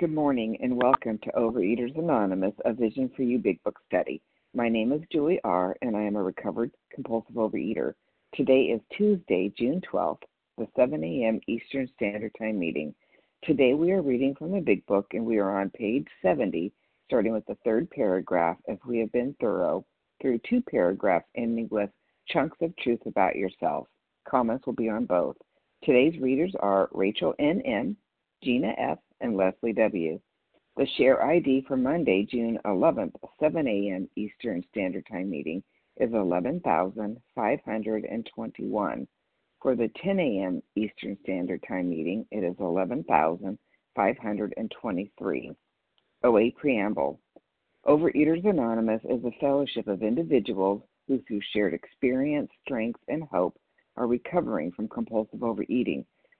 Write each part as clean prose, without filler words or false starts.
Good morning and welcome to Overeaters Anonymous, A Vision for You Big Book Study. My name is Julie R, and I am a recovered compulsive overeater. Today is Tuesday, June 12th, the 7 a.m. Eastern Standard Time meeting. Today we are reading from the Big Book, and we are on page 70, starting with the third paragraph, as we have been thorough, through two paragraphs ending with chunks of truth about yourself. Comments will be on both. Today's readers are Rachel N M, Gina F, and Leslie W. The share ID for Monday, June 11th, 7 a.m. Eastern Standard Time meeting is 11,521. For the 10 a.m. Eastern Standard Time meeting, it is 11,523. OA Preamble. Overeaters Anonymous is a fellowship of individuals who, through shared experience, strength, and hope, are recovering from compulsive overeating.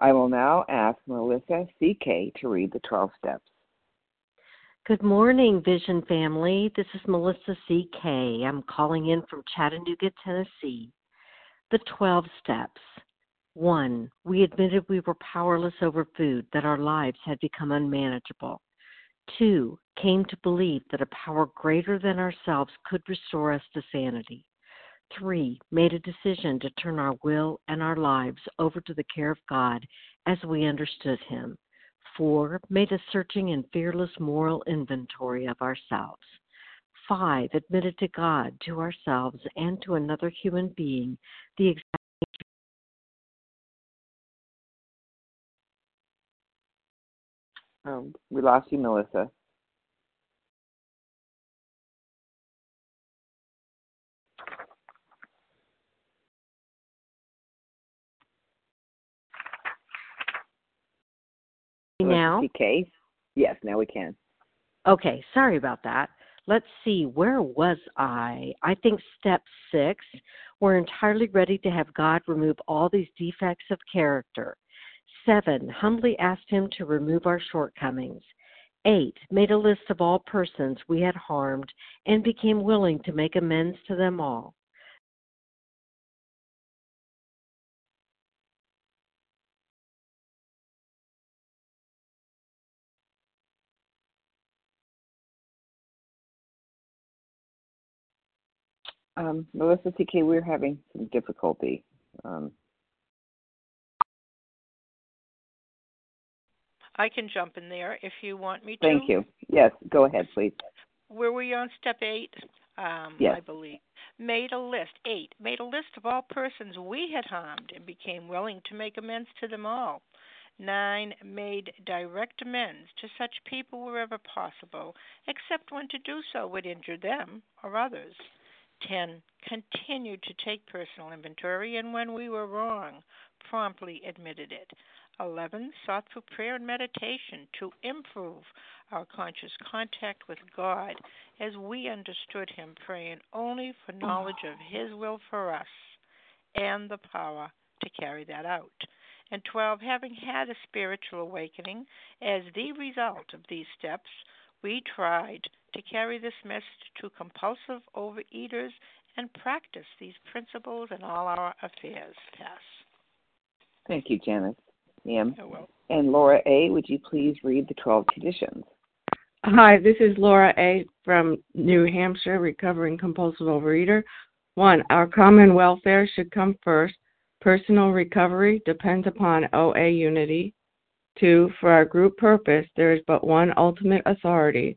I will now ask Melissa C.K. to read the 12 steps. Good morning, Vision family. This is Melissa C.K. I'm calling in from Chattanooga, Tennessee. The 12 steps. 1. We admitted we were powerless over food, that our lives had become unmanageable. 2. Came to believe that a power greater than ourselves could restore us to sanity. 3. Made a decision to turn our will and our lives over to the care of God as we understood Him. 4. Made a searching and fearless moral inventory of ourselves. 5. Admitted to God, to ourselves, and to another human being the exact nature. We lost you, Melissa. Now? CK? Yes, now we can. Okay, sorry about that. Let's see, where was I? I think step 6, we're entirely ready to have God remove all these defects of character. 7, humbly asked Him to remove our shortcomings. 8, made a list of all persons we had harmed and became willing to make amends to them all. Melissa C.K., we're having some difficulty. I can jump in there if you want me to. Thank you. Yes, go ahead, please. Were we on step 8? Yes. I believe. Made a list. 8, made a list of all persons we had harmed and became willing to make amends to them all. 9, made direct amends to such people wherever possible, except when to do so would injure them or others. 10, continued to take personal inventory, and when we were wrong, promptly admitted it. 11, sought through prayer and meditation to improve our conscious contact with God as we understood Him, praying only for knowledge of His will for us and the power to carry that out. And 12, having had a spiritual awakening as the result of these steps, we tried to carry this message to compulsive overeaters and practice these principles in all our affairs. Pass. Thank you, Janice. Ma'am. And Laura A., would you please read the 12 traditions? Hi, this is Laura A. from New Hampshire, recovering compulsive overeater. 1, our common welfare should come first. Personal recovery depends upon OA unity. 2, for our group purpose, there is but one ultimate authority,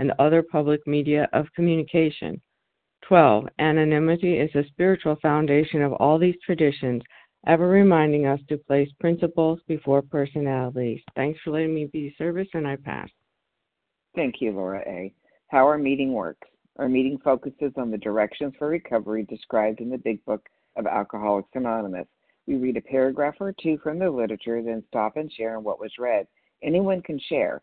and other public media of communication. 12. Anonymity is the spiritual foundation of all these traditions, ever reminding us to place principles before personalities. Thanks for letting me be service, and I pass. Thank you, Laura A. How our meeting works. Our meeting focuses on the directions for recovery described in the Big Book of Alcoholics Anonymous. We read a paragraph or two from the literature, then stop and share on what was read. Anyone can share,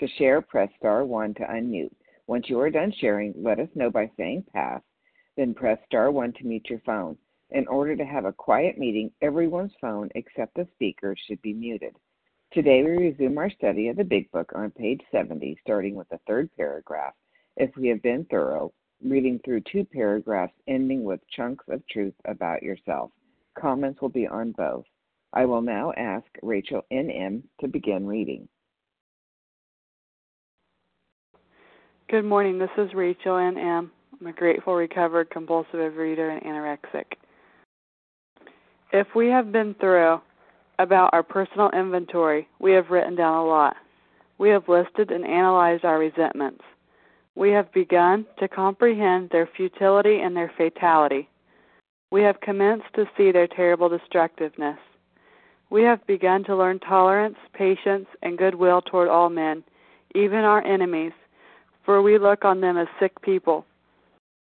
To share, press star 1 to unmute. Once you are done sharing, let us know by saying pass, then press star 1 to mute your phone. In order to have a quiet meeting, everyone's phone except the speaker should be muted. Today we resume our study of the Big Book on page 70, starting with the third paragraph. If we have been thorough, reading through 2 paragraphs ending with chunks of truth about yourself. Comments will be on both. I will now ask Rachel N M to begin reading. Good morning. This is Rachel N M. I'm a grateful, recovered, compulsive overeater and anorexic. If we have been thorough about our personal inventory, we have written down a lot. We have listed and analyzed our resentments. We have begun to comprehend their futility and their fatality. We have commenced to see their terrible destructiveness. We have begun to learn tolerance, patience, and goodwill toward all men, even our enemies, for we look on them as sick people.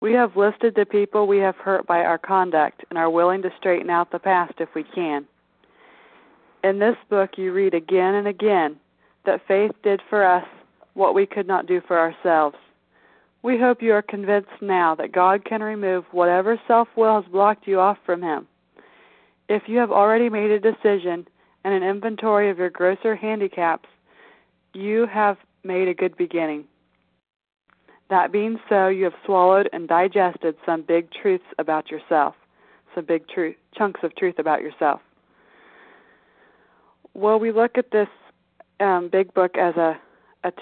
We have listed the people we have hurt by our conduct and are willing to straighten out the past if we can. In this book you read again and again that faith did for us what we could not do for ourselves. We hope you are convinced now that God can remove whatever self-will has blocked you off from him. If you have already made a decision and an inventory of your grosser handicaps, you have made a good beginning. That being so, you have swallowed and digested some big truths about yourself, some big chunks of truth about yourself. Well, we look at this Big Book as a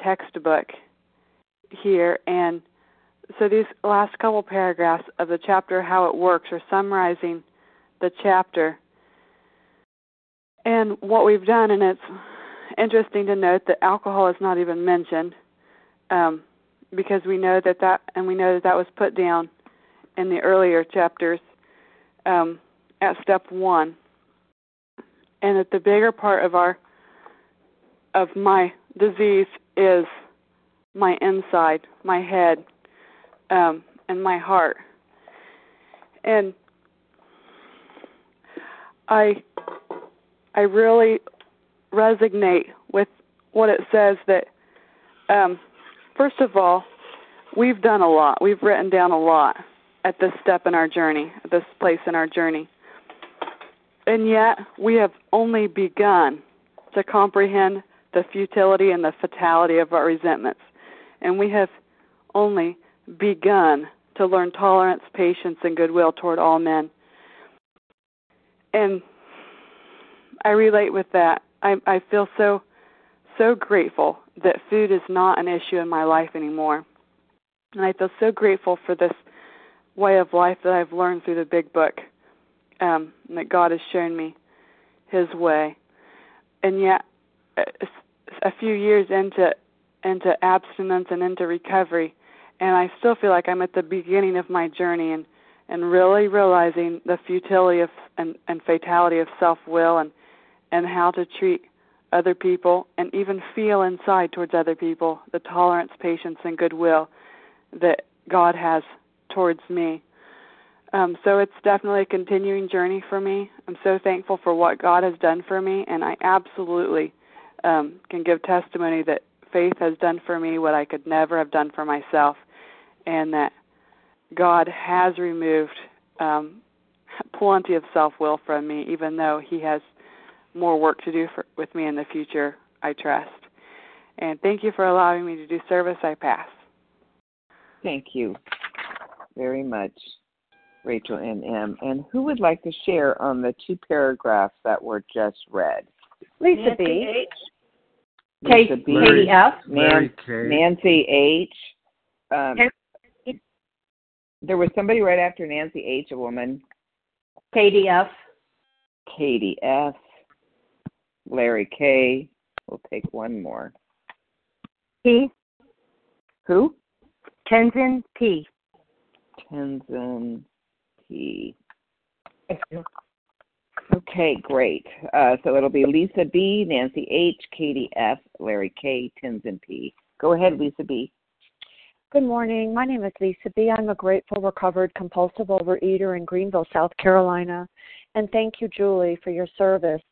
textbook here, and so these last couple paragraphs of the chapter, How It Works, are summarizing the chapter. And what we've done, and it's interesting to note that alcohol is not even mentioned, because we know that was put down in the earlier chapters at step 1, and that the bigger part of my disease is my inside, my head, and my heart. And I really resonate with what it says that. First of all, we've done a lot. We've written down a lot. at this step in our journey, at this place in our journey. And yet we have only begun to comprehend the futility and the fatality of our resentments. And we have only begun to learn tolerance, patience, and goodwill toward all men. And I relate with that. I feel so grateful that food is not an issue in my life anymore. And I feel so grateful for this way of life that I've learned through the big book, that God has shown me his way. And yet, a few years into abstinence and into recovery, and I still feel like I'm at the beginning of my journey and really realizing the futility of and fatality of self-will and how to treat other people and even feel inside towards other people the tolerance, patience, and goodwill that God has towards me. So it's definitely a continuing journey for me. I'm so thankful for what God has done for me, and I absolutely can give testimony that faith has done for me what I could never have done for myself, and that God has removed plenty of self-will from me, even though he has more work to do with me in the future, I trust. And thank you for allowing me to do service. I pass. Thank you very much, Rachel N. M. And who would like to share on the two paragraphs that were just read? Lisa Nancy B. H. Lisa K- B. Katie F. Nancy H. There was somebody right after Nancy H., a woman. Katie F. Katie F. Larry K. We'll take one more. P. Who? Tenzin P. Tenzin P. Okay, great. So it'll be Lisa B., Nancy H., Katie F., Larry K., Tenzin P. Go ahead, Lisa B. Good morning. My name is Lisa B. I'm a grateful, recovered, compulsive overeater in Greenville, South Carolina. And thank you, Julie, for your service.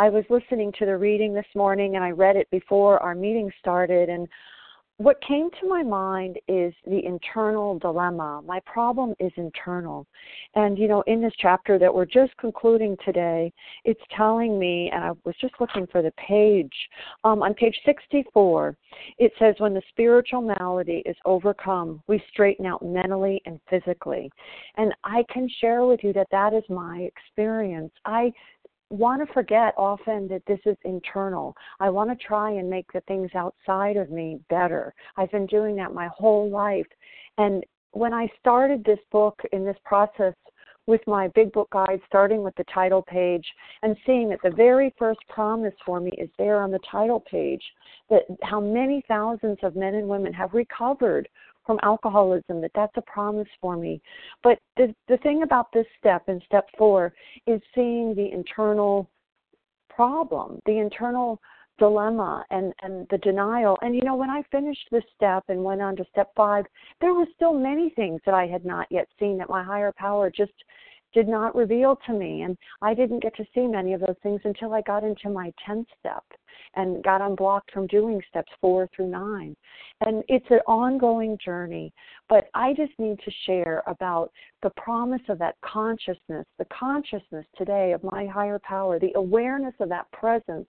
I was listening to the reading this morning, and I read it before our meeting started. And what came to my mind is the internal dilemma. My problem is internal. And, in this chapter that we're just concluding today, it's telling me, and I was just looking for the page, on page 64, it says, when the spiritual malady is overcome, we straighten out mentally and physically. And I can share with you that is my experience. I want to forget often that this is internal. I want to try and make the things outside of me better. I've been doing that my whole life. And when I started this book in this process with my big book guide, starting with the title page and seeing that the very first promise for me is there on the title page, that how many thousands of men and women have recovered from alcoholism, that's a promise for me. But the thing about this step in step 4 is seeing the internal problem, the internal dilemma and the denial. And, when I finished this step and went on to step 5, there were still many things that I had not yet seen that my higher power just did not reveal to me. And I didn't get to see many of those things until I got into my 10th step and got unblocked from doing steps 4 through 9. And it's an ongoing journey. But I just need to share about the promise of that consciousness, the consciousness today of my higher power, the awareness of that presence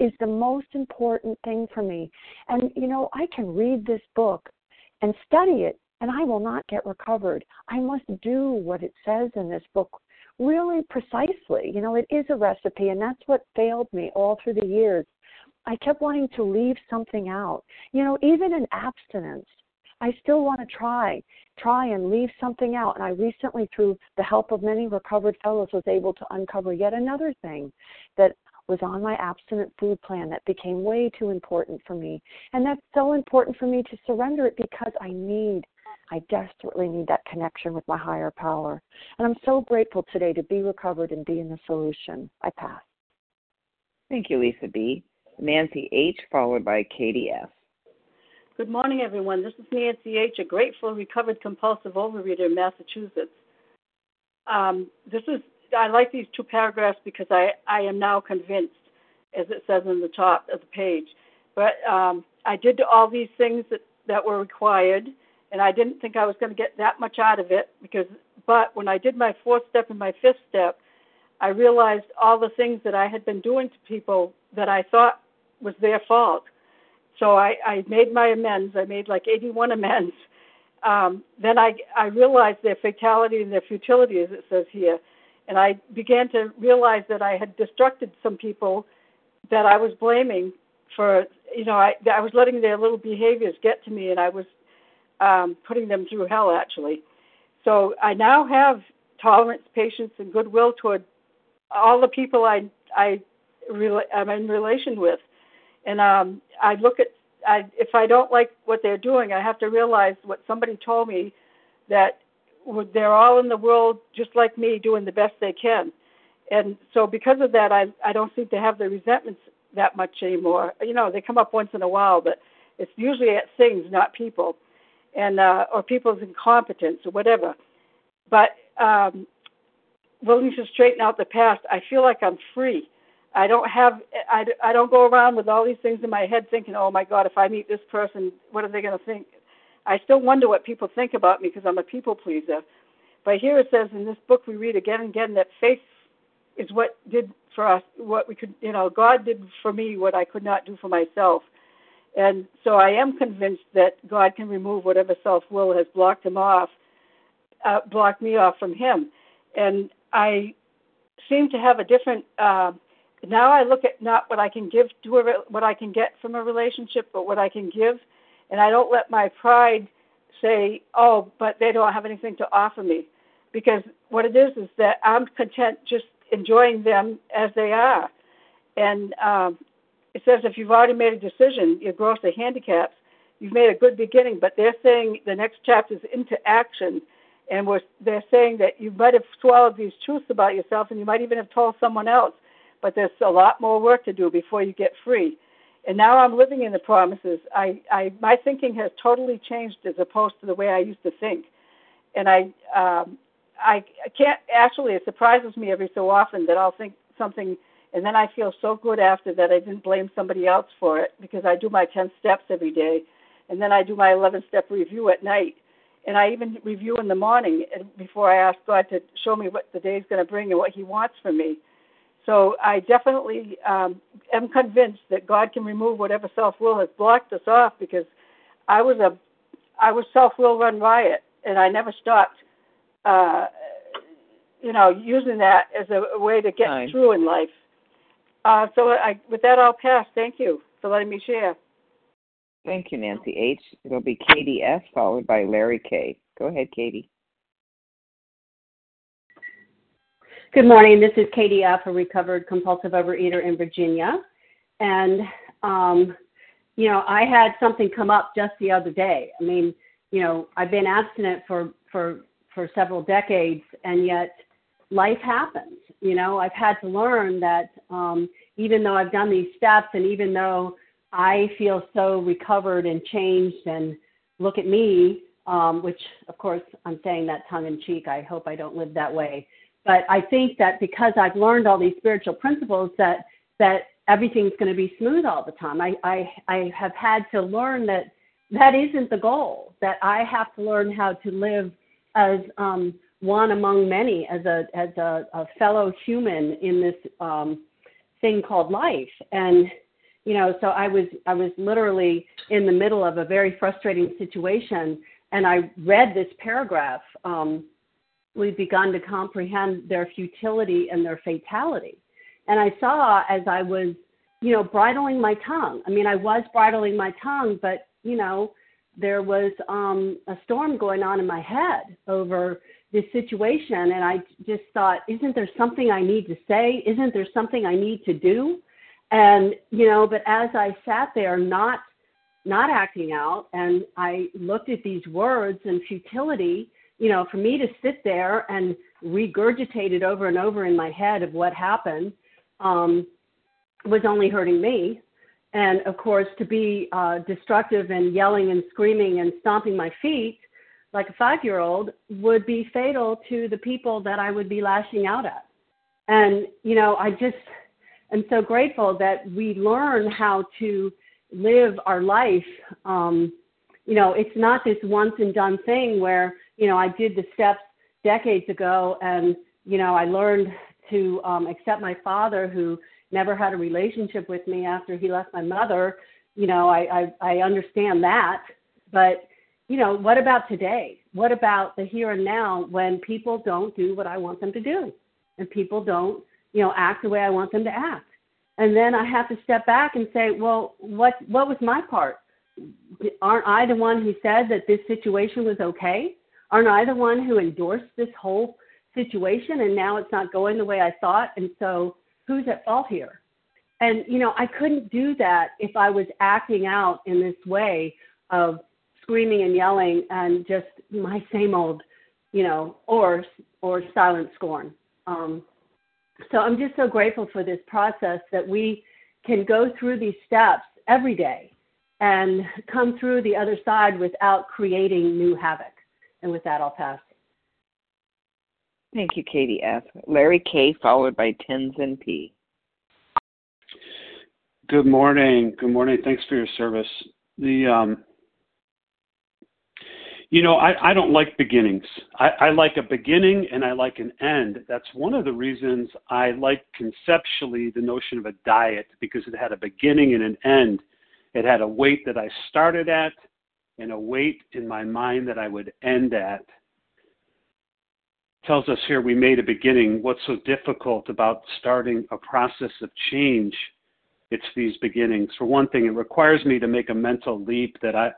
is the most important thing for me. And, I can read this book and study it, and I will not get recovered. I must do what it says in this book really precisely. It is a recipe, and that's what failed me all through the years. I kept wanting to leave something out. Even in abstinence, I still want to try and leave something out. And I recently, through the help of many recovered fellows, was able to uncover yet another thing that was on my abstinent food plan that became way too important for me. And that's so important for me to surrender it because I desperately need that connection with my higher power. And I'm so grateful today to be recovered and be in the solution. I pass. Thank you, Lisa B. Nancy H., followed by Katie F. Good morning, everyone. This is Nancy H., a grateful, recovered, compulsive overeater in Massachusetts. I like these two paragraphs because I am now convinced, as it says in the top of the page. But I did all these things that were required, and I didn't think I was going to get that much out of it. But when I did my fourth step and my fifth step, I realized all the things that I had been doing to people that I thought was their fault. So I made my amends. I made like 81 amends. Then I realized their fatality and their futility, as it says here. And I began to realize that I had destructed some people that I was blaming for, I was letting their little behaviors get to me, and I was putting them through hell, actually. So I now have tolerance, patience, and goodwill toward all the people I'm in relation with. And if I don't like what they're doing, I have to realize what somebody told me, that they're all in the world just like me, doing the best they can. And so because of that, I don't seem to have the resentments that much anymore. They come up once in a while, but it's usually at things, not people, and or people's incompetence or whatever. But willing to straighten out the past, I feel like I'm free. I don't go around with all these things in my head thinking, oh, my God, if I meet this person, what are they going to think? I still wonder what people think about me because I'm a people pleaser. But here it says in this book we read again and again that faith is what did for us, what we could, God did for me what I could not do for myself. And so I am convinced that God can remove whatever self-will has blocked me off from him. And I seem to have a different... now I look at not what I can give to what I can get from a relationship, but what I can give. And I don't let my pride say, oh, but they don't have anything to offer me. Because what it is that I'm content just enjoying them as they are. And it says if you've already made a decision, your growth or handicaps, you've made a good beginning. But they're saying the next chapter is into action. And they're saying that you might have swallowed these truths about yourself, and you might even have told someone else. But there's a lot more work to do before you get free. And now I'm living in the promises. My thinking has totally changed as opposed to the way I used to think. And I can't, actually, it surprises me every so often that I'll think something, and then I feel so good after that I didn't blame somebody else for it, because I do my 10 steps every day, and then I do my 11-step review at night. And I even review in the morning before I ask God to show me what the day's going to bring and what he wants from me. So I definitely am convinced that God can remove whatever self-will has blocked us off, because I was self-will run riot, and I never stopped, using that as a way to get through in life. With that, I'll pass. Thank you for letting me share. Thank you, Nancy H. It'll be Katie F. followed by Larry K. Go ahead, Katie. Good morning. This is Katie F., a recovered compulsive overeater in Virginia. And, I had something come up just the other day. I mean, I've been abstinent for several decades, and yet life happens. I've had to learn that even though I've done these steps, and even though I feel so recovered and changed and look at me, which, of course, I'm saying that tongue in cheek. I hope I don't live that way. But I think that because I've learned all these spiritual principles, that everything's going to be smooth all the time. I have had to learn that isn't the goal, that I have to learn how to live as one among many, as a fellow human in this thing called life. And, so I was literally in the middle of a very frustrating situation, and I read this paragraph, we've begun to comprehend their futility and their fatality. And I saw, as I was, bridling my tongue. I mean, I was bridling my tongue, but, there was a storm going on in my head over this situation. And I just thought, isn't there something I need to say? Isn't there something I need to do? And, but as I sat there not acting out, and I looked at these words and futility, for me to sit there and regurgitate it over and over in my head of what happened was only hurting me. And, of course, to be destructive and yelling and screaming and stomping my feet like a 5-year-old would be fatal to the people that I would be lashing out at. And, I just am so grateful that we learn how to live our life you know, it's not this once and done thing where, you know, I did the steps decades ago and, you know, I learned to accept my father who never had a relationship with me after he left my mother. You know, I understand that, but, you know, what about today? What about the here and now when people don't do what I want them to do and people don't, you know, act the way I want them to act? And then I have to step back and say, well, what was my part? Aren't I the one who said that this situation was okay? Aren't I the one who endorsed this whole situation and now it's not going the way I thought? And so who's at fault here? And, you know, I couldn't do that if I was acting out in this way of screaming and yelling and just my same old, you know, or silent scorn. So I'm just so grateful for this process that we can go through these steps every day and come through the other side without creating new havoc. And with that, I'll pass. Thank you, Katie F. Larry K, followed by Tenzin P. Good morning. Good morning. Thanks for your service. The, you know, I don't like beginnings. I like a beginning and I like an end. That's one of the reasons I like conceptually the notion of a diet, because it had a beginning and an end. It had a weight that I started at and a weight in my mind that I would end at. Tells us here we made a beginning. What's so difficult about starting a process of change? It's these beginnings. For one thing, it requires me to make a mental leap that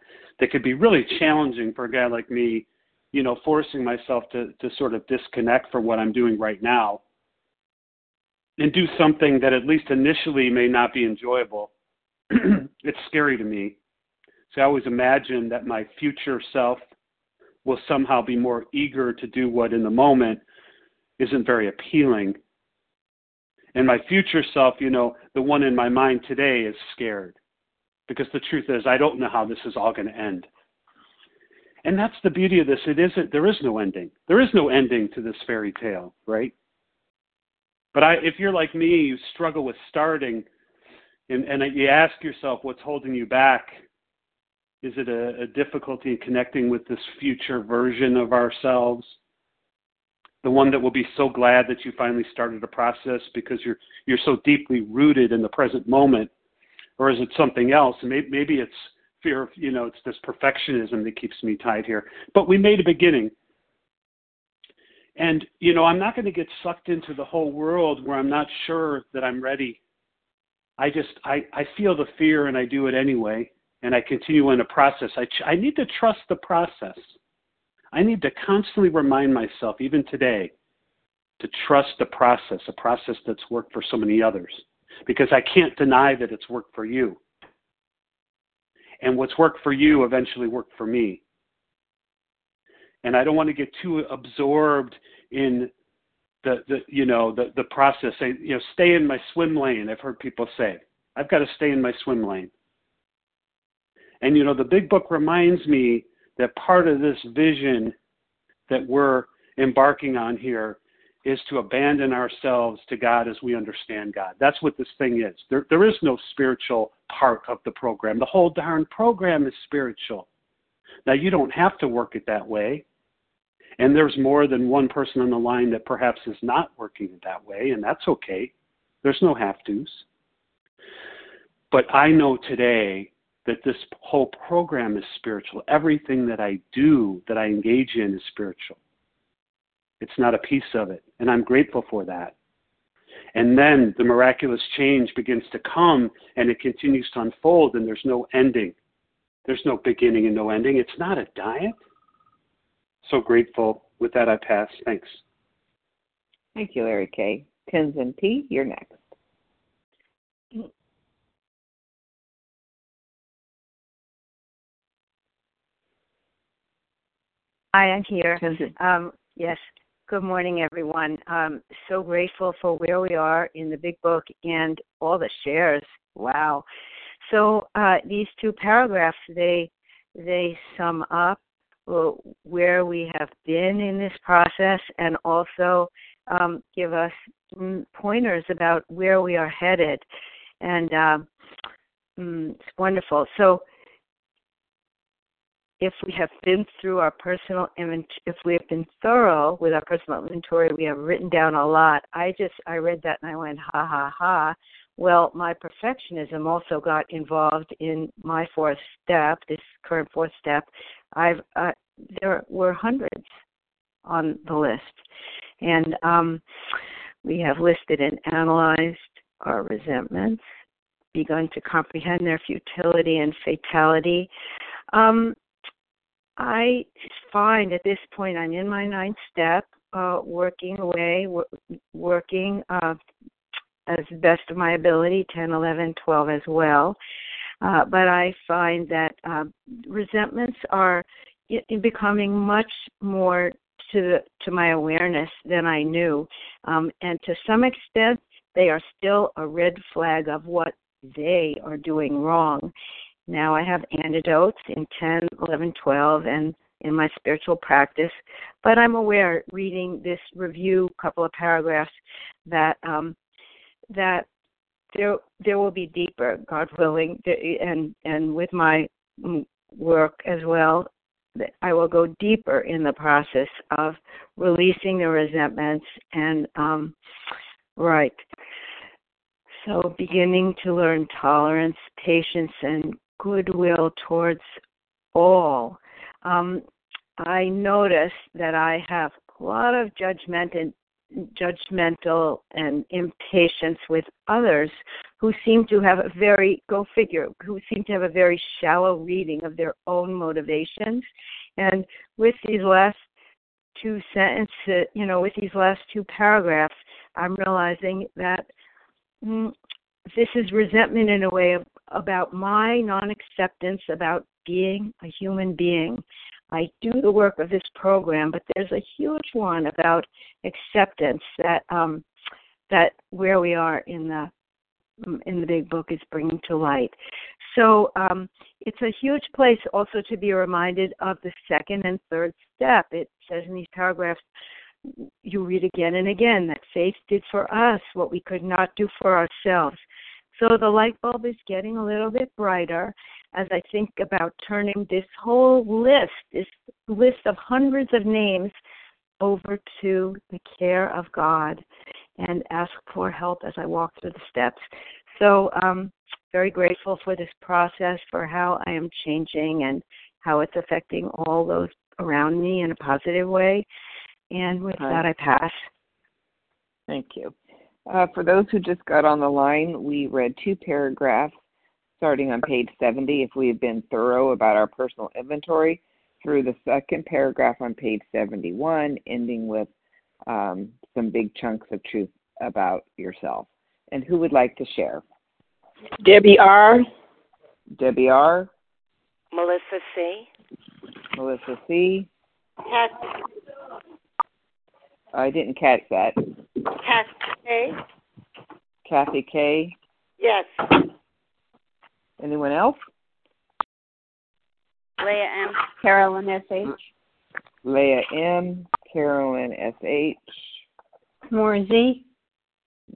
could be really challenging for a guy like me, you know, forcing myself to sort of disconnect from what I'm doing right now and do something that at least initially may not be enjoyable. It's scary to me. So I always imagine that my future self will somehow be more eager to do what in the moment isn't very appealing. And my future self, you know, the one in my mind today is scared because the truth is I don't know how this is all going to end. And that's the beauty of this. It isn't, there is no ending. There is no ending to this fairy tale, right? But if you're like me, you struggle with starting and you ask yourself what's holding you back. Is it a difficulty in connecting with this future version of ourselves? The one that will be so glad that you finally started a process because you're so deeply rooted in the present moment, or is it something else? Maybe it's fear of, you know, it's this perfectionism that keeps me tied here. But we made a beginning. And, you know, I'm not going to get sucked into the whole world where I'm not sure that I'm ready. I feel the fear and I do it anyway. And I continue in a process. I need to trust the process. I need to constantly remind myself, even today, to trust the process, a process that's worked for so many others, because I can't deny that it's worked for you. And what's worked for you eventually worked for me. And I don't want to get too absorbed in the process. Stay in my swim lane, I've heard people say. I've got to stay in my swim lane. And, you know, the big book reminds me that part of this vision that we're embarking on here is to abandon ourselves to God as we understand God. That's what this thing is. There is no spiritual part of the program. The whole darn program is spiritual. Now, you don't have to work it that way. And there's more than one person on the line that perhaps is not working it that way, and that's okay. There's no have-tos. But I know today that this whole program is spiritual. Everything that I do, that I engage in, is spiritual. It's not a piece of it, and I'm grateful for that. And then the miraculous change begins to come, and it continues to unfold, and there's no ending. There's no beginning and no ending. It's not a diet. So grateful. With that, I pass. Thanks. Thank you, Larry K. Tenzin P., you're next. Hi, I'm here. Yes, good morning, everyone. So grateful for where we are in the big book and all the shares. Wow. So these two paragraphs, they sum up where we have been in this process and also give us pointers about where we are headed. And it's wonderful. So if we have been through our personal inventory, if we have been thorough with our personal inventory, we have written down a lot. I read that and I went, ha, ha, ha. Well, my perfectionism also got involved in my fourth step, this current fourth step. There were hundreds on the list. And we have listed and analyzed our resentments, begun to comprehend their futility and fatality. I find at this point I'm in my ninth step, working as best of my ability, 10, 11, 12 as well. But I find that resentments are becoming much more to my awareness than I knew. And to some extent, they are still a red flag of what they are doing wrong. Now I have antidotes in 10, 11, 12, and in my spiritual practice. But I'm aware, reading this review, couple of paragraphs, that there will be deeper, God willing, and with my work as well, that I will go deeper in the process of releasing the resentments and right. So beginning to learn tolerance, patience, and goodwill towards all. I notice that I have a lot of judgmental and impatience with others who seem to have a very shallow reading of their own motivations. And with these last two sentences, with these last two paragraphs, I'm realizing that this is resentment in a way about my non-acceptance, about being a human being. I do the work of this program, but there's a huge one about acceptance that where we are in the big book is bringing to light. So it's a huge place also to be reminded of the second and third step. It says in these paragraphs, you read again and again, that faith did for us what we could not do for ourselves. So the light bulb is getting a little bit brighter as I think about turning this whole list, of hundreds of names, over to the care of God and ask for help as I walk through the steps. So very grateful for this process, for how I am changing and how it's affecting all those around me in a positive way. And with that, I pass. Thank you. For those who just got on the line, we read two paragraphs starting on page 70. If we have been thorough about our personal inventory, through the second paragraph on page 71, ending with some big chunks of truth about yourself. And who would like to share? Debbie R. Debbie R. Melissa C. Melissa C. I didn't catch that. Kathy K. Kathy K. Yes. Anyone else? Leah M. Carolyn S.H. Leah M. Carolyn S.H. Maura Z.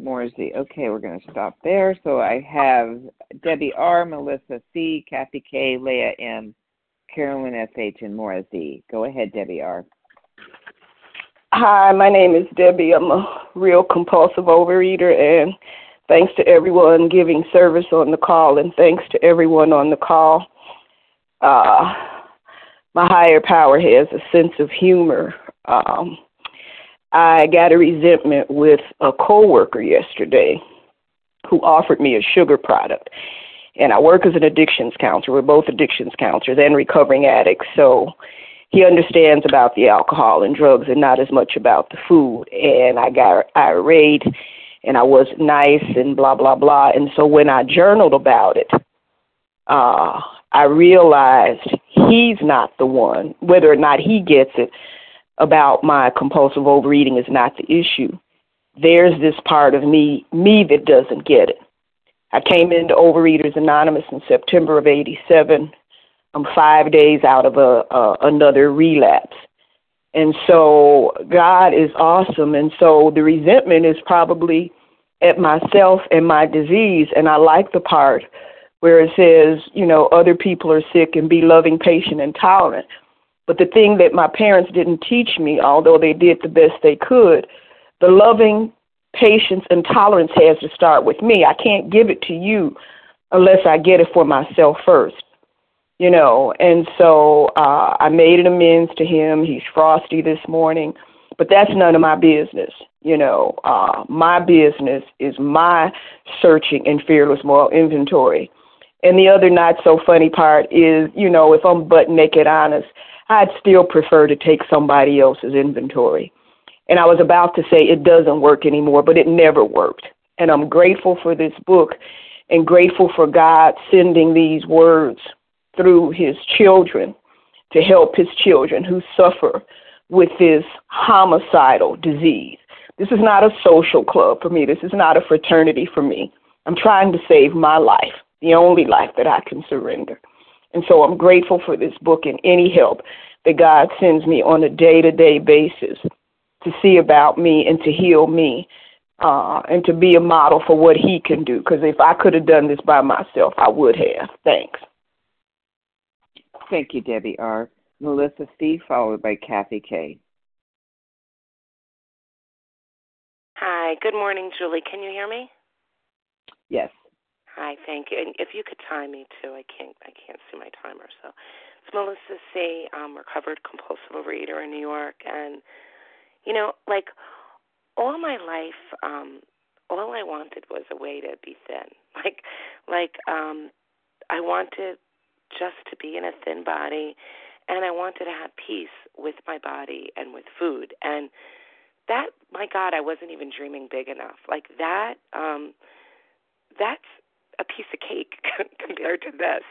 Maura Z. Okay, we're going to stop there. So I have Debbie R., Melissa C., Kathy K., Leah M., Carolyn S.H., and Maura Z. Go ahead, Debbie R. Hi, my name is Debbie. I'm a real compulsive overeater, and thanks to everyone giving service on the call, and thanks to everyone on the call. My higher power has a sense of humor. I got a resentment with a coworker yesterday who offered me a sugar product, and I work as an addictions counselor. We're both addictions counselors and recovering addicts, so he understands about the alcohol and drugs and not as much about the food. And I got irate, and I was nice and blah, blah, blah. And so when I journaled about it, I realized he's not the one. Whether or not he gets it about my compulsive overeating is not the issue. There's this part of me that doesn't get it. I came into Overeaters Anonymous in September of 1987. I'm 5 days out of another relapse. And so God is awesome. And so the resentment is probably at myself and my disease. And I like the part where it says, you know, other people are sick and be loving, patient, and tolerant. But the thing that my parents didn't teach me, although they did the best they could, the loving, patience, and tolerance has to start with me. I can't give it to you unless I get it for myself first, you know. And so I made an amends to him. He's frosty this morning, but that's none of my business. You know, my business is my searching and fearless moral inventory. And the other not so funny part is, you know, if I'm butt naked honest, I'd still prefer to take somebody else's inventory. And I was about to say it doesn't work anymore, but it never worked. And I'm grateful for this book and grateful for God sending these words through his children to help his children who suffer with this homicidal disease. This is not a social club for me. This is not a fraternity for me. I'm trying to save my life, the only life that I can surrender. And so I'm grateful for this book and any help that God sends me on a day-to-day basis to see about me and to heal me and to be a model for what he can do. Because if I could have done this by myself, I would have. Thanks. Thank you, Debbie R. Melissa C., followed by Kathy K. Hi, good morning, Julie. Can you hear me? Yes. Hi, thank you. And if you could time me too, I can't see my timer. So it's Melissa C., recovered compulsive overeater in New York, and you know, like all my life, all I wanted was a way to be thin. Like I wanted just to be in a thin body, and I wanted to have peace with my body and with food. And that, my God, I wasn't even dreaming big enough. Like that, that's a piece of cake compared to this,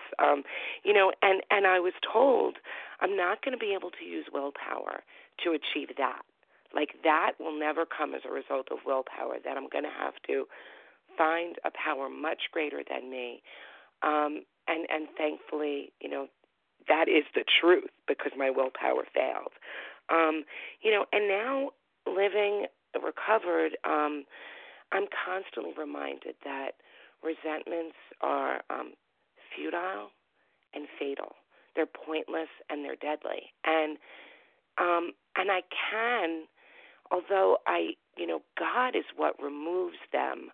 you know. And I was told I'm not going to be able to use willpower to achieve that. Like that will never come as a result of willpower, that I'm going to have to find a power much greater than me. And thankfully, you know, that is the truth because my willpower failed. You know, and now living recovered, I'm constantly reminded that resentments are futile and fatal. They're pointless and they're deadly. And I can, although God is what removes them,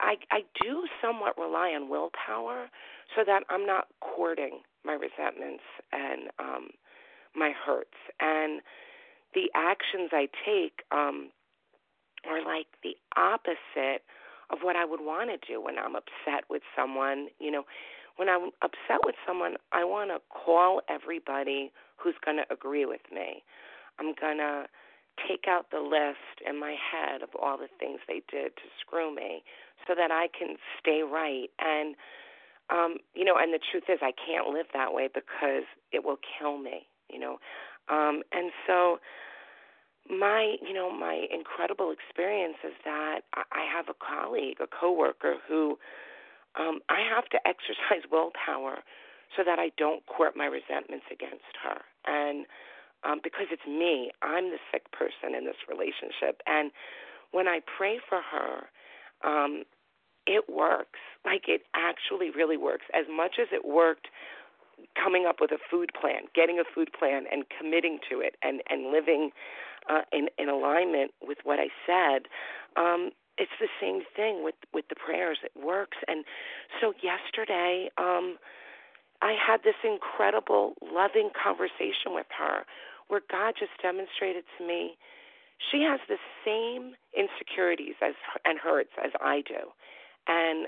I do somewhat rely on willpower so that I'm not courting my resentments and my hurts. And the actions I take are like the opposite of what I would want to do when I'm upset with someone. You know, when I'm upset with someone, I want to call everybody who's going to agree with me. I'm going to take out the list in my head of all the things they did to screw me so that I can stay right. And, you know, and the truth is I can't live that way because it will kill me, you know. And so my incredible experience is that I have a colleague, a coworker who I have to exercise willpower so that I don't court my resentments against her. And because it's me, I'm the sick person in this relationship. And when I pray for her, it works. Like, it actually really works. As much as it worked coming up with a food plan, getting a food plan and committing to it and living in alignment with what I said, it's the same thing with the prayers. It works. And so yesterday I had this incredible, loving conversation with her where God just demonstrated to me she has the same insecurities and hurts as I do. And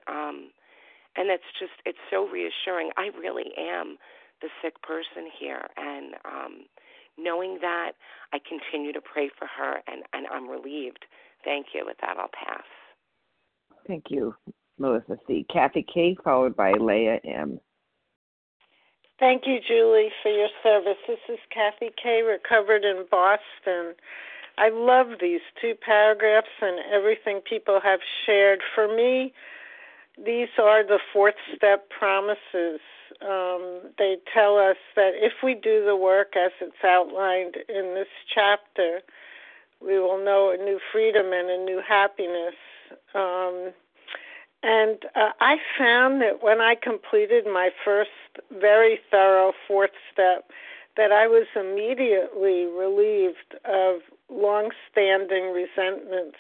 that's just, it's so reassuring. I really am the sick person here. And knowing that, I continue to pray for her, and I'm relieved. Thank you. With that, I'll pass. Thank you, Melissa C. Kathy K., followed by Leah M. Thank you, Julie, for your service. This is Kathy K., recovered in Boston. I love these two paragraphs and everything people have shared. For me, these are the fourth step promises. They tell us that if we do the work as it's outlined in this chapter, we will know a new freedom and a new happiness. And I found that when I completed my first very thorough fourth step, that I was immediately relieved of long-standing resentments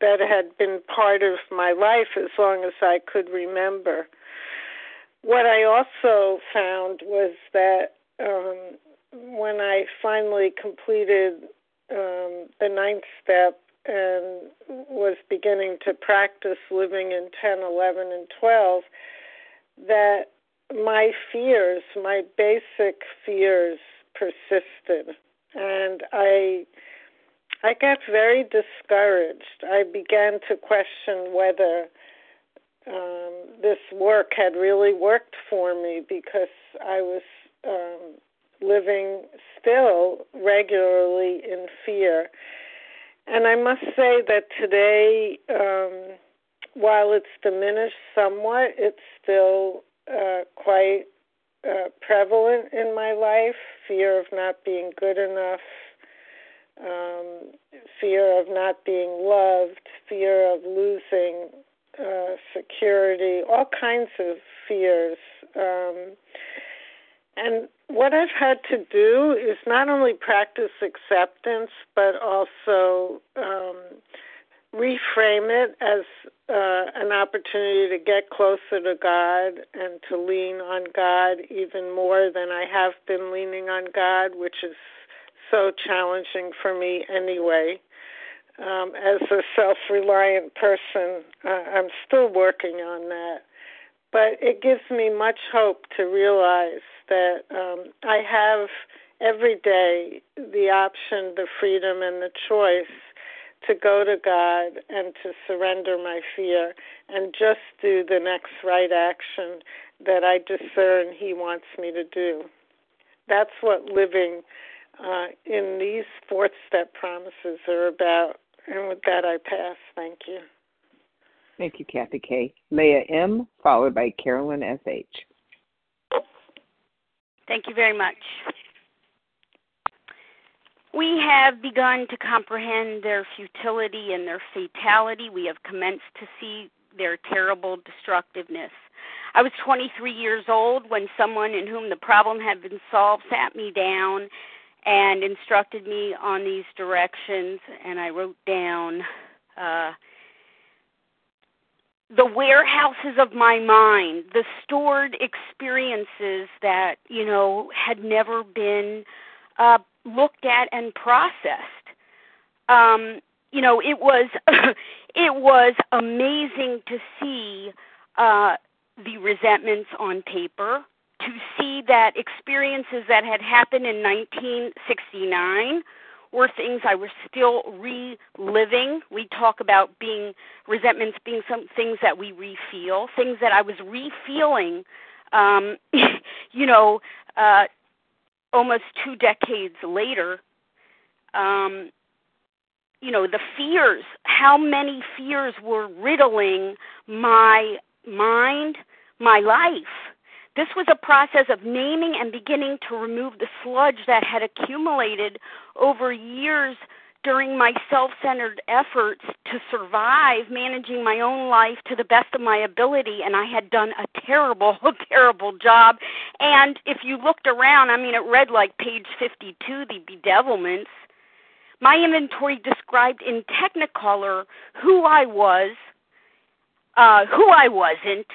that had been part of my life as long as I could remember. What I also found was that when I finally completed the ninth step and was beginning to practice living in 10, 11, and 12, that my fears, my basic fears, persisted. And I got very discouraged. I began to question whether this work had really worked for me, because I was living still regularly in fear. And I must say that today, while it's diminished somewhat, it's still quite prevalent in my life. Fear of not being good enough, fear of not being loved, fear of losing security, all kinds of fears. And what I've had to do is not only practice acceptance, but also reframe it as an opportunity to get closer to God and to lean on God even more than I have been leaning on God, which is so challenging for me anyway. As a self-reliant person, I'm still working on that. But it gives me much hope to realize that I have every day the option, the freedom, and the choice to go to God and to surrender my fear and just do the next right action that I discern He wants me to do. That's what living in these fourth step promises are about. And with that, I pass. Thank you. Thank you, Kathy K. Leah M, followed by Carolyn S.H. Thank you very much. We have begun to comprehend their futility and their fatality. We have commenced to see their terrible destructiveness. I was 23 years old when someone in whom the problem had been solved sat me down and instructed me on these directions, and I wrote down... the warehouses of my mind, the stored experiences that, you know, had never been looked at and processed. You know, it was it was amazing to see the resentments on paper, to see that experiences that had happened in 1969 were things I was still reliving. We talk about being resentments being some things that we refeel, things that I was refeeling, you know, almost 2 decades later. You know, the fears, how many fears were riddling my mind, my life. This was a process of naming and beginning to remove the sludge that had accumulated over years during my self-centered efforts to survive, managing my own life to the best of my ability, and I had done a terrible, terrible job. And if you looked around, I mean, it read like page 52, the bedevilments. My inventory described in Technicolor who I wasn't,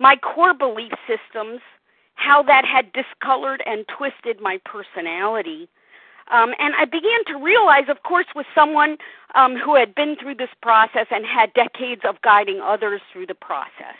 my core belief systems, how that had discolored and twisted my personality. And I began to realize, of course, with someone who had been through this process and had decades of guiding others through the process,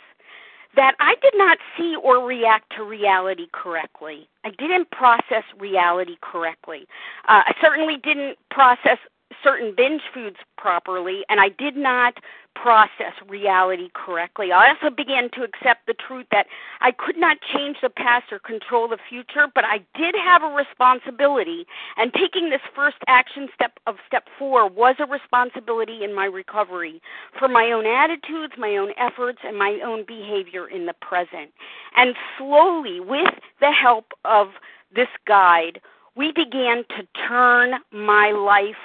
that I did not see or react to reality correctly. I didn't process reality correctly. I certainly didn't process certain binge foods properly, and I did not process reality correctly. I also began to accept the truth that I could not change the past or control the future, but I did have a responsibility, and taking this first action step of step 4 was a responsibility in my recovery for my own attitudes, my own efforts, and my own behavior in the present. And slowly, with the help of this guide, we began to turn my life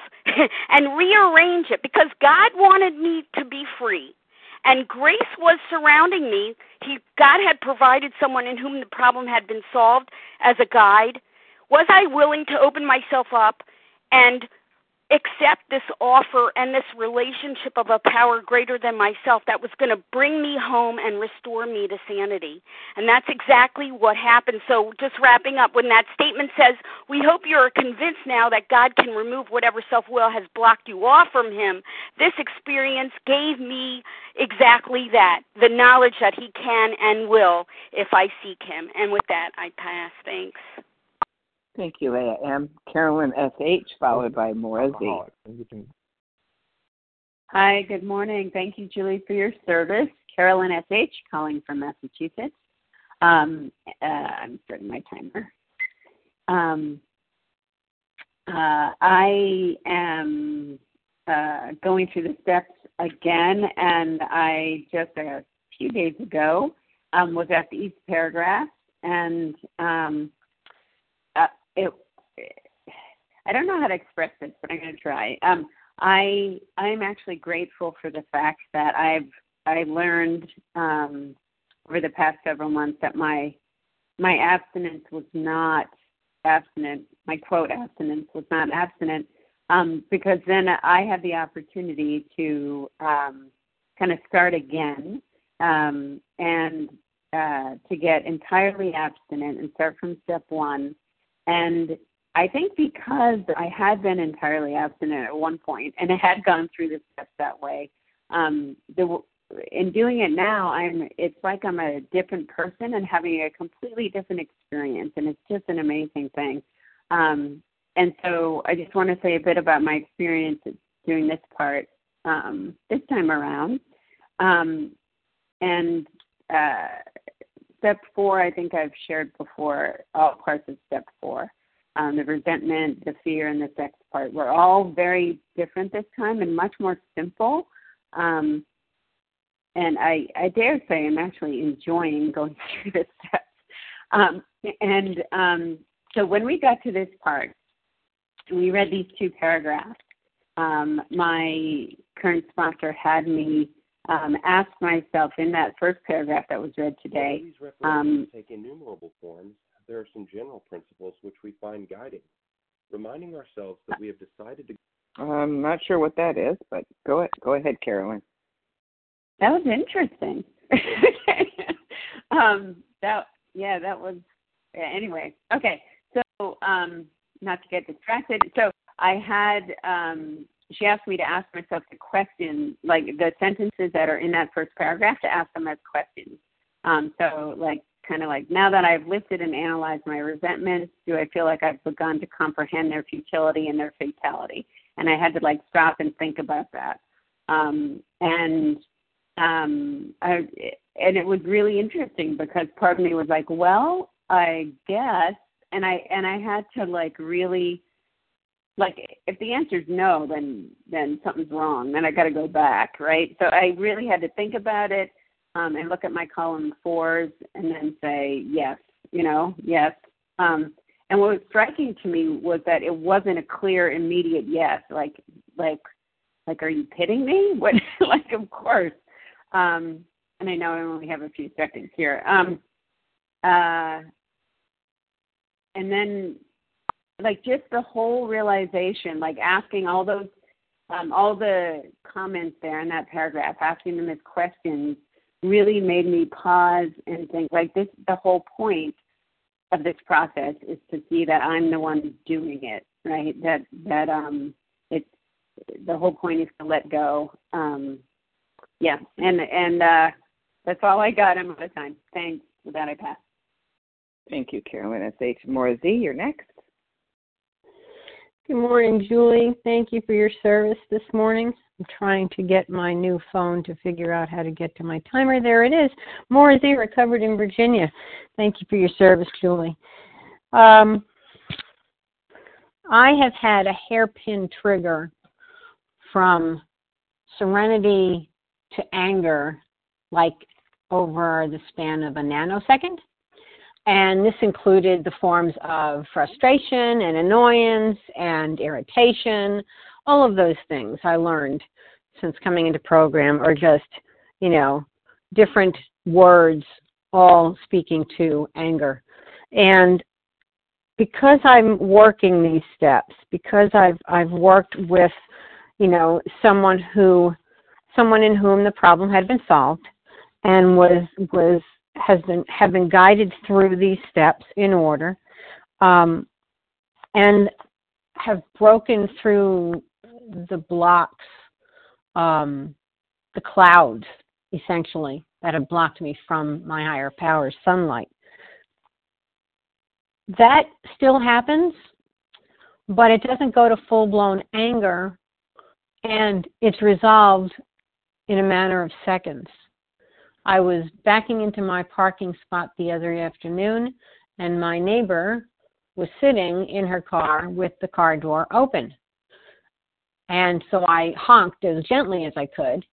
and rearrange it, because God wanted me to be free. and grace was surrounding me. God had provided someone in whom the problem had been solved as a guide. Was I willing to open myself up and accept this offer and this relationship of a power greater than myself that was going to bring me home and restore me to sanity? And that's exactly what happened. So just wrapping up, when that statement says, we hope you're convinced now that God can remove whatever self-will has blocked you off from him, this experience gave me exactly that, the knowledge that he can and will if I seek him. And with that, I pass. Thanks. Thank you, Leah M. Carolyn S.H., followed by Maura Z. Hi, good morning. Thank you, Julie, for your service. Carolyn S.H., calling from Massachusetts. I'm starting my timer. I am going through the steps again, and I just a few days ago was at the East Paragraph, and I don't know how to express this, but I'm going to try. I'm actually grateful for the fact that I learned over the past several months that my abstinence was not abstinent. My quote abstinence was not abstinent because then I had the opportunity to kind of start again and to get entirely abstinent and start from step one. And I think because I had been entirely abstinent at one point, and I had gone through the steps that way, in doing it now, it's like I'm a different person and having a completely different experience, and it's just an amazing thing. And so I just want to say a bit about my experience doing this part this time around. Step four, I think I've shared before, all parts of step four. The resentment, the fear, and the sex part were all very different this time and much more simple. And I dare say I'm actually enjoying going through the steps. So when we got to this part, we read these two paragraphs. My current sponsor had me ask myself in that first paragraph that was read today. These references take innumerable forms. There are some general principles which we find guiding, reminding ourselves that we have decided to. I'm not sure what that is, but go ahead, Carolyn. That was interesting. Anyway. Okay, so not to get distracted. So I had. She asked me to ask myself the question, like the sentences that are in that first paragraph, to ask them as questions. Now that I've listed and analyzed my resentments, do I feel like I've begun to comprehend their futility and their fatality? And I had to stop and think about that. And it was really interesting because part of me was like, well, I guess, and I had to really. If the answer is no, then something's wrong. Then I got to go back, right? So I really had to think about it and look at my column fours and then say yes, yes. And what was striking to me was that it wasn't a clear, immediate yes. Like, are you kidding me? What? Of course. And I know I only have a few seconds here. And then. Just the whole realization, asking all those, all the comments there in that paragraph, asking them as questions, really made me pause and think. This, the whole point of this process is to see that I'm the one doing it, right? That it's the whole point is to let go. That's all I got. I'm out of time. Thanks. With that, I pass. Thank you, Carolyn S.H. Maura Z. You're next. Good morning, Julie. Thank you for your service this morning. I'm trying to get my new phone to figure out how to get to my timer. There it is. Maura Z, recovered in Virginia. Thank you for your service, Julie. I have had a hairpin trigger from serenity to anger, over the span of a nanosecond. And this included the forms of frustration and annoyance and irritation, all of those things I learned since coming into program are just you know, different words all speaking to anger. And because I'm working these steps, because I've worked with, you know, someone in whom the problem had been solved and have been guided through these steps in order, and have broken through the blocks, the clouds, essentially, that have blocked me from my higher power's sunlight. That still happens, but it doesn't go to full-blown anger, and it's resolved in a matter of seconds. I was backing into my parking spot the other afternoon, and my neighbor was sitting in her car with the car door open. And so I honked as gently as I could,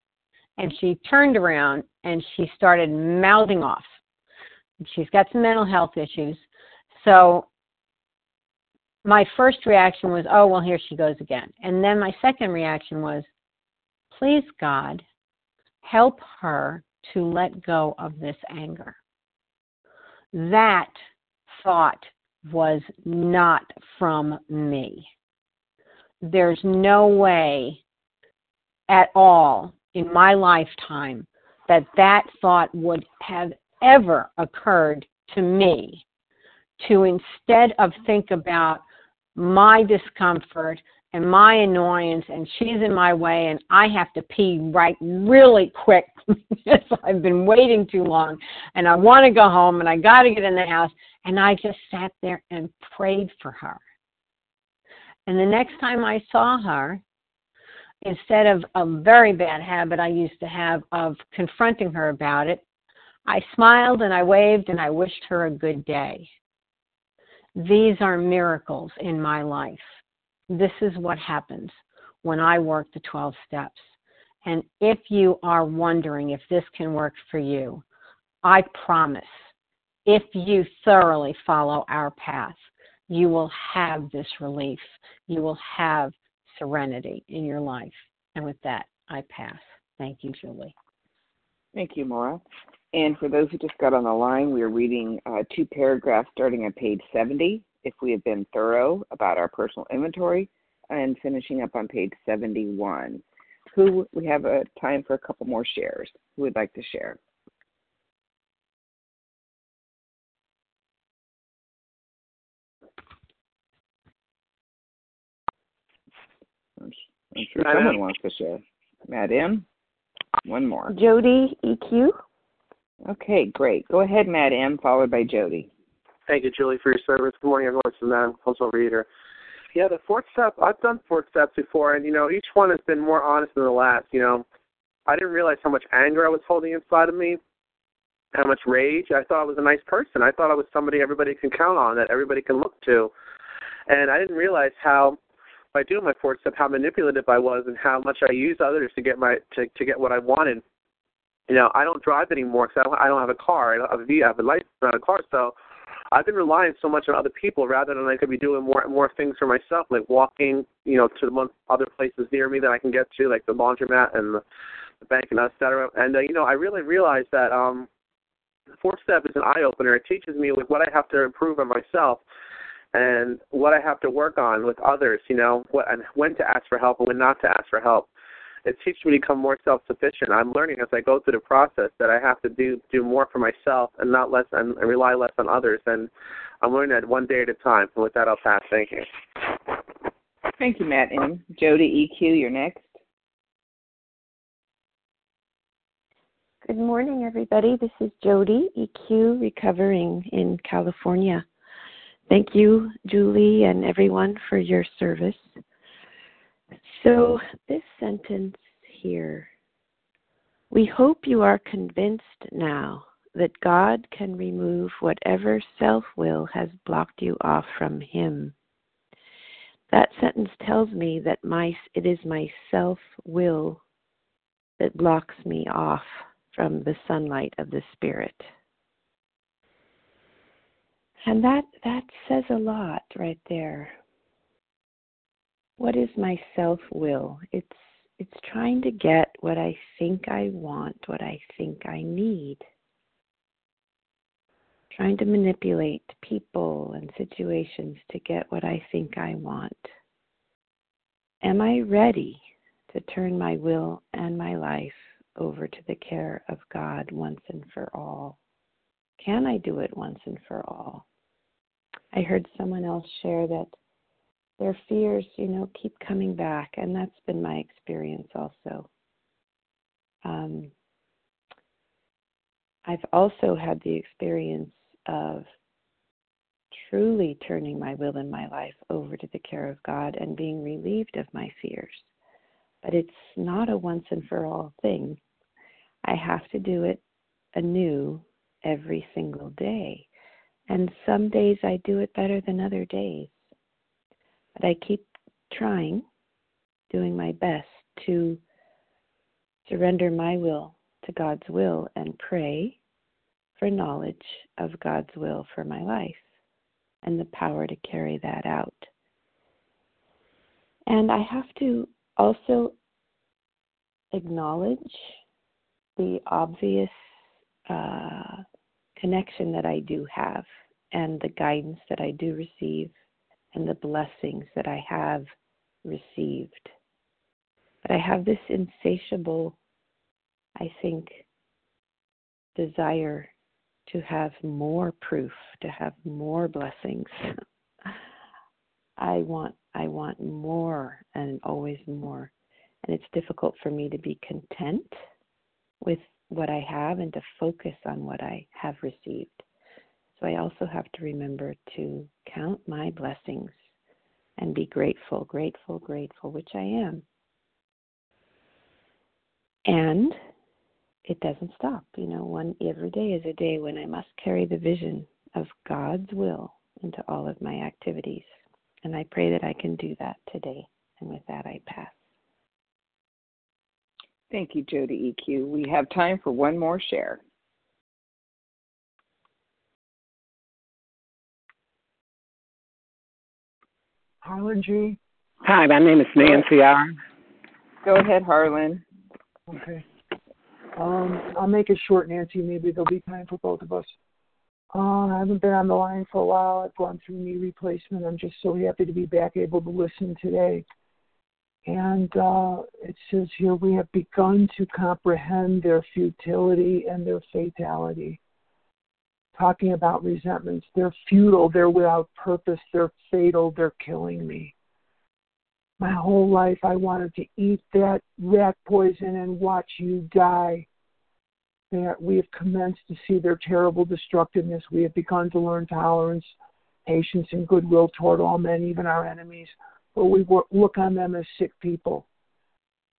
and she turned around and she started mouthing off. She's got some mental health issues. So my first reaction was, oh, well, here she goes again. And then my second reaction was, please, God, help her to let go of this anger. That thought was not from me. There's no way at all in my lifetime that that thought would have ever occurred to me, to instead of think about my discomfort and my annoyance and she's in my way and I have to pee really quick because I've been waiting too long and I want to go home and I got to get in the house. And I just sat there and prayed for her. And the next time I saw her, instead of a very bad habit I used to have of confronting her about it, I smiled and I waved and I wished her a good day. These are miracles in my life. This is what happens when I work the 12 steps. And if you are wondering if this can work for you, I promise, if you thoroughly follow our path, you will have this relief. You will have serenity in your life. And with that, I pass. Thank you, Julie. Thank you, Maura. And for those who just got on the line, we are reading two paragraphs starting on page 70, if we have been thorough about our personal inventory, and finishing up on page 71. We have time for a couple more shares. Who would like to share? I'm sure someone wants to share. Matt M, one more. Jody E.Q. Okay, great. Go ahead, Matt M, followed by Jody. Thank you, Julie, for your service. Good morning, everyone. This is Matt, also a reader. Yeah, the fourth step, I've done 4 steps before, and, you know, each one has been more honest than the last. You know, I didn't realize how much anger I was holding inside of me, how much rage. I thought I was a nice person. I thought I was somebody everybody can count on, that everybody can look to. And I didn't realize how, by doing my fourth step, how manipulative I was and how much I used others to get get what I wanted. You know, I don't drive anymore because I don't have a car. I have a license, not a car. So I've been relying so much on other people rather than I could be doing more and more things for myself, like walking, you know, to the other places near me that I can get to, like the laundromat and the bank and et cetera. And, you know, I really realized that the fourth step is an eye-opener. It teaches me like what I have to improve on myself and what I have to work on with others, you know, and when to ask for help and when not to ask for help. It teaches me to become more self-sufficient. I'm learning as I go through the process that I have to do more for myself and not less and rely less on others. And I'm learning that one day at a time. And with that, I'll pass. Thank you. Thank you, Matt M. Jody EQ, you're next. Good morning, everybody. This is Jody EQ, recovering in California. Thank you, Julie, and everyone for your service. So this sentence here, we hope you are convinced now that God can remove whatever self-will has blocked you off from Him. That sentence tells me that it is my self-will that blocks me off from the sunlight of the Spirit. And that says a lot right there. What is my self-will? It's It's trying to get what I think I want, what I think I need. Trying to manipulate people and situations to get what I think I want. Am I ready to turn my will and my life over to the care of God once and for all? Can I do it once and for all? I heard someone else share that their fears, keep coming back, and that's been my experience also. I've also had the experience of truly turning my will and my life over to the care of God and being relieved of my fears. But it's not a once and for all thing. I have to do it anew every single day. And some days I do it better than other days. But I keep trying, doing my best to surrender my will to God's will and pray for knowledge of God's will for my life and the power to carry that out. And I have to also acknowledge the obvious connection that I do have and the guidance that I do receive and the blessings that I have received. But I have this insatiable, I think, desire to have more proof, to have more blessings. I want more and always more. And it's difficult for me to be content with what I have and to focus on what I have received. So I also have to remember to count my blessings and be grateful, grateful, grateful, which I am. And it doesn't stop. Every day is a day when I must carry the vision of God's will into all of my activities. And I pray that I can do that today. And with that, I pass. Thank you, Jody E.Q. We have time for one more share. Harlan G. Hi, my name is Nancy R. Go ahead, Harlan. Okay. I'll make it short, Nancy. Maybe there'll be time for both of us. I haven't been on the line for a while. I've gone through knee replacement. I'm just so happy to be back able to listen today. And it says here, we have begun to comprehend their futility and their fatality. Talking about resentments, they're futile, they're without purpose, they're fatal, they're killing me. My whole life I wanted to eat that rat poison and watch you die. That we have commenced to see their terrible destructiveness. We have begun to learn tolerance, patience, and goodwill toward all men, even our enemies. But we look on them as sick people.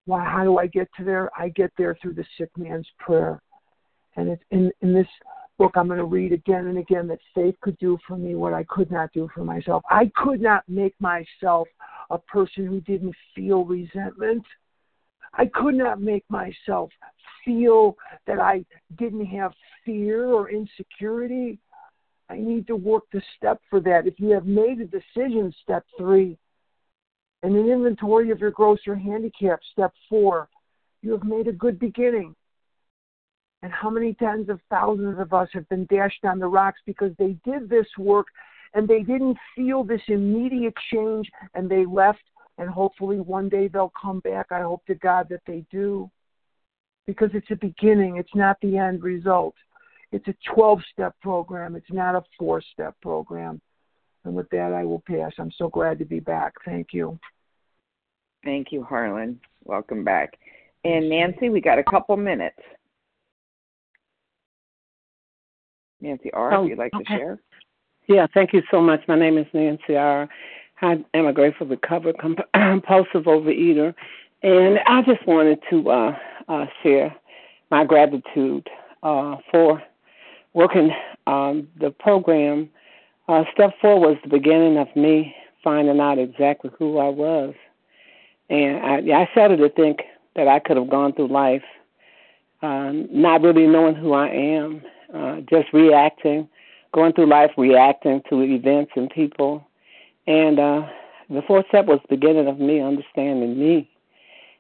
Why? How do I get to there? I get there through the sick man's prayer. And it's in this book I'm going to read again and again that faith could do for me what I could not do for myself. I could not make myself a person who didn't feel resentment. I could not make myself feel that I didn't have fear or insecurity. I need to work the step for that. If you have made a decision, step 3, and an inventory of your grosser handicap, step 4, you have made a good beginning. And how many tens of thousands of us have been dashed on the rocks because they did this work and they didn't feel this immediate change and they left, and hopefully one day they'll come back. I hope to God that they do, because it's a beginning. It's not the end result. It's a 12-step program. It's not a 4-step program. And with that, I will pass. I'm so glad to be back. Thank you. Thank you, Harlan. Welcome back. And Nancy, we got a couple minutes. Nancy R., if you'd like to share. Yeah, thank you so much. My name is Nancy R. I am a grateful, recovered, compulsive overeater. And I just wanted to share my gratitude for working the program. Step 4 was the beginning of me finding out exactly who I was. And I started to think that I could have gone through life not really knowing who I am, just reacting, going through life reacting to events and people. And the 4th step was the beginning of me understanding me.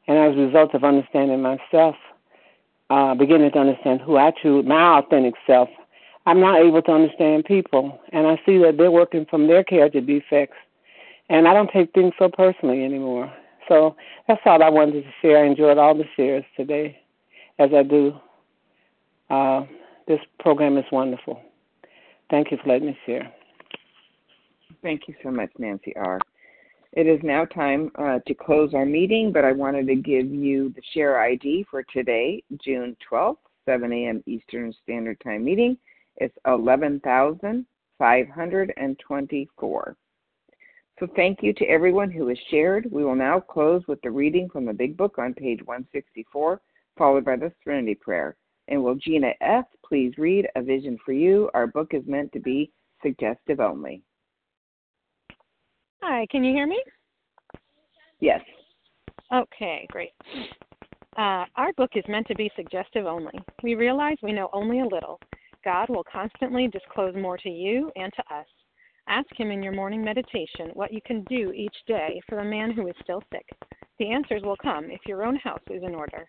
And as a result of understanding myself, beginning to understand who I choose, my authentic self, I'm now able to understand people. And I see that they're working from their character defects. And I don't take things so personally anymore. So that's all I wanted to share. I enjoyed all the shares today, as I do. This program is wonderful. Thank you for letting me share. Thank you so much, Nancy R. It is now time to close our meeting, but I wanted to give you the share ID for today, June 12th, 7 a.m. Eastern Standard Time meeting. It's 11,524. So thank you to everyone who has shared. We will now close with the reading from the Big Book on page 164, followed by the Serenity Prayer. And will Gina F. please read A Vision for You? Our book is meant to be suggestive only. Hi, can you hear me? Yes. Okay, great. Our book is meant to be suggestive only. We realize we know only a little. God will constantly disclose more to you and to us. Ask him in your morning meditation what you can do each day for the man who is still sick. The answers will come if your own house is in order.